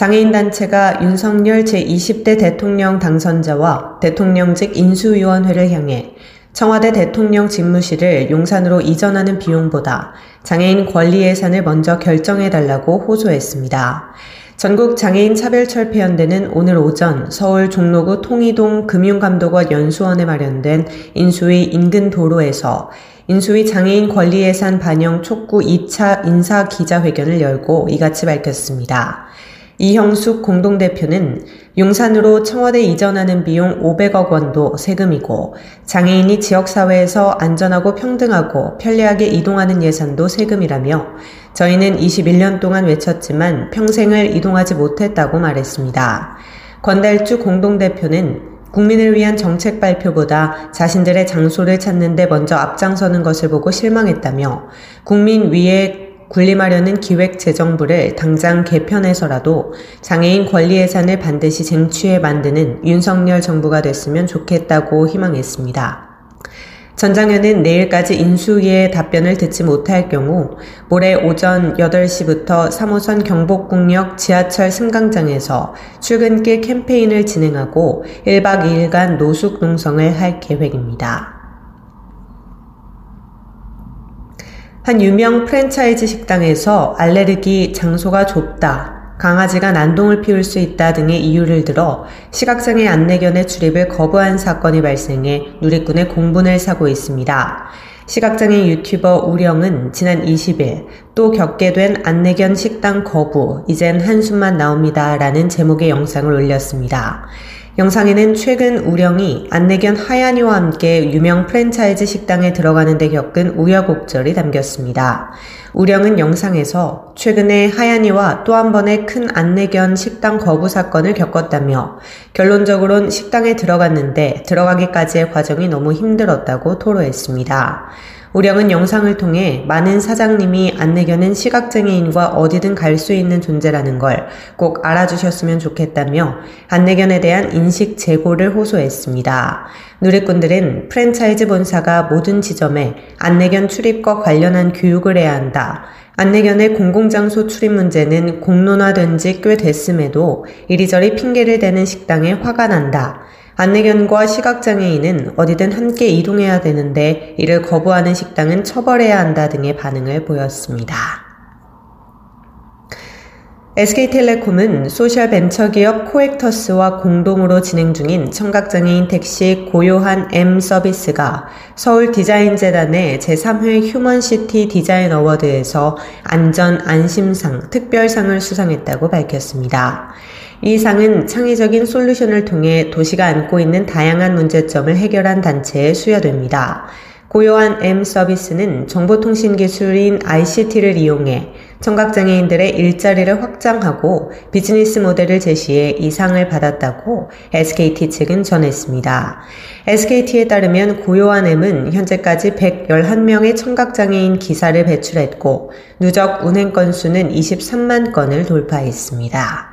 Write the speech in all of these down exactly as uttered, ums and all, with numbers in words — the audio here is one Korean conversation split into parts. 장애인 단체가 윤석열 제이십대 대통령 당선자와 대통령직 인수위원회를 향해 청와대 대통령 집무실을 용산으로 이전하는 비용보다 장애인 권리 예산을 먼저 결정해달라고 호소했습니다. 전국 장애인 차별철폐연대는 오늘 오전 서울 종로구 통이동 금융감독원 연수원에 마련된 인수위 인근 도로에서 인수위 장애인 권리 예산 반영 촉구 이차 인사 기자회견을 열고 이같이 밝혔습니다. 이형숙 공동대표는 용산으로 청와대 이전하는 비용 오백억 원도 세금이고 장애인이 지역사회에서 안전하고 평등하고 편리하게 이동하는 예산도 세금이라며 저희는 이십일년 동안 외쳤지만 평생을 이동하지 못했다고 말했습니다. 권달주 공동대표는 국민을 위한 정책 발표보다 자신들의 장소를 찾는 데 먼저 앞장서는 것을 보고 실망했다며 국민 위에 군림하려는 기획재정부를 당장 개편해서라도 장애인 권리 예산을 반드시 쟁취해 만드는 윤석열 정부가 됐으면 좋겠다고 희망했습니다. 전 장현은 내일까지 인수위의 답변을 듣지 못할 경우 모레 오전 여덟시부터 삼호선 경복궁역 지하철 승강장에서 출근길 캠페인을 진행하고 일박 이일간 노숙 농성을 할 계획입니다. 한 유명 프랜차이즈 식당에서 알레르기 장소가 좁다, 강아지가 난동을 피울 수 있다 등의 이유를 들어 시각장애 안내견의 출입을 거부한 사건이 발생해 누리꾼의 공분을 사고 있습니다. 시각장애 유튜버 우령은 지난 이십일 또 겪게 된 안내견 식당 거부, 이젠 한숨만 나옵니다 라는 제목의 영상을 올렸습니다. 영상에는 최근 우령이 안내견 하야니와 함께 유명 프랜차이즈 식당에 들어가는 데 겪은 우여곡절이 담겼습니다. 우령은 영상에서 최근에 하야니와 또 한 번의 큰 안내견 식당 거부 사건을 겪었다며 결론적으론 식당에 들어갔는데 들어가기까지의 과정이 너무 힘들었다고 토로했습니다. 우령은 영상을 통해 많은 사장님이 안내견은 시각장애인과 어디든 갈 수 있는 존재라는 걸 꼭 알아주셨으면 좋겠다며 안내견에 대한 인식 제고를 호소했습니다. 누리꾼들은 프랜차이즈 본사가 모든 지점에 안내견 출입과 관련한 교육을 해야 한다, 안내견의 공공장소 출입 문제는 공론화된 지 꽤 됐음에도 이리저리 핑계를 대는 식당에 화가 난다, 안내견과 시각장애인은 어디든 함께 이동해야 되는데 이를 거부하는 식당은 처벌해야 한다 등의 반응을 보였습니다. 에스케이텔레콤은 소셜벤처기업 코액터스와 공동으로 진행 중인 청각장애인 택시 고요한 M 서비스가 서울 디자인재단의 제삼회 휴먼시티 디자인 어워드에서 안전 안심상 특별상을 수상했다고 밝혔습니다. 이 상은 창의적인 솔루션을 통해 도시가 안고 있는 다양한 문제점을 해결한 단체에 수여됩니다. 고요한 M 서비스는 정보통신기술인 아이씨티를 이용해 청각장애인들의 일자리를 확장하고 비즈니스 모델을 제시해 이 상을 받았다고 에스케이티 측은 전했습니다. 에스케이티에 따르면 고요한 M은 현재까지 백십일명의 청각장애인 기사를 배출했고 누적 운행 건수는 이십삼만 건을 돌파했습니다.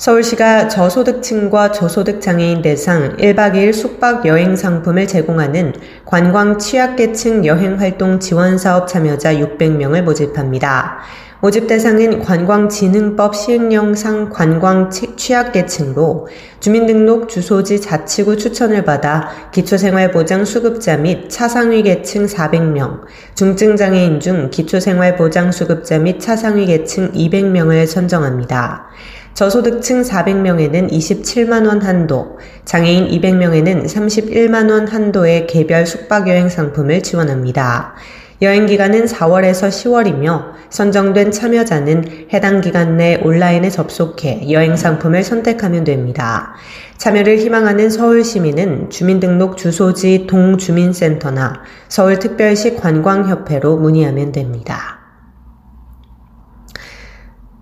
서울시가 저소득층과 저소득장애인 대상 일박 이일 숙박 여행 상품을 제공하는 관광 취약계층 여행활동 지원사업 참여자 육백명을 모집합니다. 모집 대상은 관광진흥법 시행령상 관광 취약계층으로 주민등록 주소지 자치구 추천을 받아 기초생활보장 수급자 및 차상위계층 사백명, 중증장애인 중 기초생활보장 수급자 및 차상위계층 이백명을 선정합니다. 저소득층 사백명에는 이십칠만 원 한도, 장애인 이백명에는 삼십일만 원 한도의 개별 숙박여행 상품을 지원합니다. 여행 기간은 사월에서 시월이며 선정된 참여자는 해당 기간 내 온라인에 접속해 여행 상품을 선택하면 됩니다. 참여를 희망하는 서울시민은 주민등록 주소지 동주민센터나 서울특별시 관광협회로 문의하면 됩니다.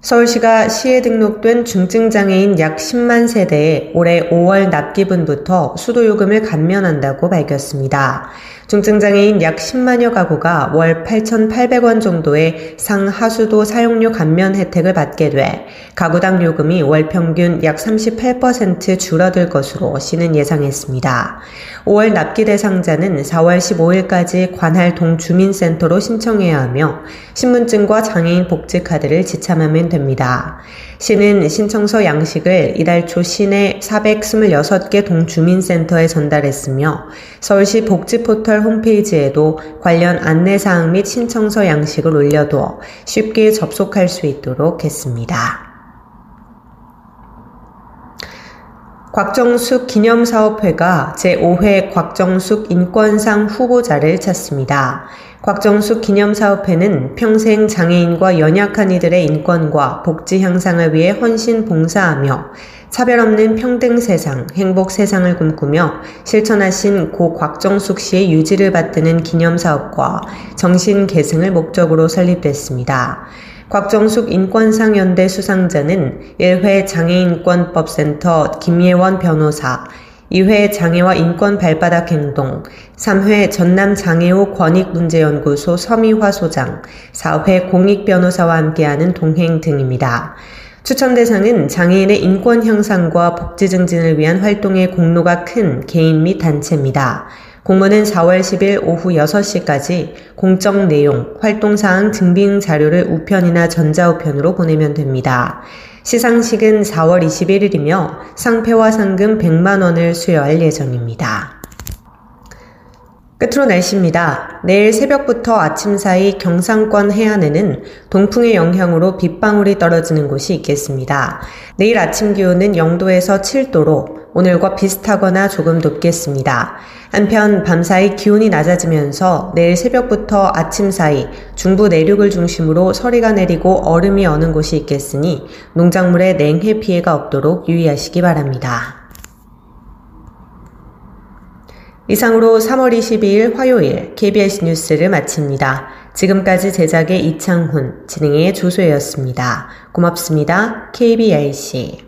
서울시가 시에 등록된 중증장애인 약 십만 세대에 올해 오월 납기분부터 수도요금을 감면한다고 밝혔습니다. 중증장애인 약 십만여 가구가 월 팔천팔백 원 정도의 상하수도 사용료 감면 혜택을 받게 돼 가구당 요금이 월 평균 약 삼십팔 퍼센트 줄어들 것으로 시는 예상했습니다. 오월 납기 대상자는 사월 십오일까지 관할 동주민센터로 신청해야 하며 신분증과 장애인 복지카드를 지참하면 됩니다. 시는 신청서 양식을 이달 초 시내 사백이십육 개 동주민센터에 전달했으며 서울시 복지포털 홈페이지에도 관련 안내사항 및 신청서 양식을 올려두어 쉽게 접속할 수 있도록 했습니다. 곽정숙 기념사업회가 제오회 곽정숙 인권상 후보자를 찾습니다. 곽정숙 기념사업회는 평생 장애인과 연약한 이들의 인권과 복지 향상을 위해 헌신 봉사하며 차별 없는 평등 세상, 행복 세상을 꿈꾸며 실천하신 고 곽정숙 씨의 유지를 받드는 기념사업과 정신 계승을 목적으로 설립됐습니다. 곽정숙 인권상 연대 수상자는 일회 장애인권법센터 김예원 변호사, 이회 장애와 인권 발바닥 행동, 삼회 전남장애호권익문제연구소 서미화 소장, 사회 공익변호사와 함께하는 동행 등입니다. 추천 대상은 장애인의 인권 향상과 복지 증진을 위한 활동의 공로가 큰 개인 및 단체입니다. 공모는 사월 십일 오후 여섯 시까지 공적 내용, 활동사항 증빙 자료를 우편이나 전자우편으로 보내면 됩니다. 시상식은 사월 이십일일이며 상패와 상금 백만 원을 수여할 예정입니다. 끝으로 날씨입니다. 내일 새벽부터 아침 사이 경상권 해안에는 동풍의 영향으로 빗방울이 떨어지는 곳이 있겠습니다. 내일 아침 기온은 영도에서 칠도로 오늘과 비슷하거나 조금 높겠습니다. 한편 밤사이 기온이 낮아지면서 내일 새벽부터 아침 사이 중부 내륙을 중심으로 서리가 내리고 얼음이 어는 곳이 있겠으니 농작물에 냉해 피해가 없도록 유의하시기 바랍니다. 이상으로 삼월 이십이일 화요일 케이비에스 뉴스를 마칩니다. 지금까지 제작의 이창훈, 진행의 조소혜였습니다. 고맙습니다. 케이비아이씨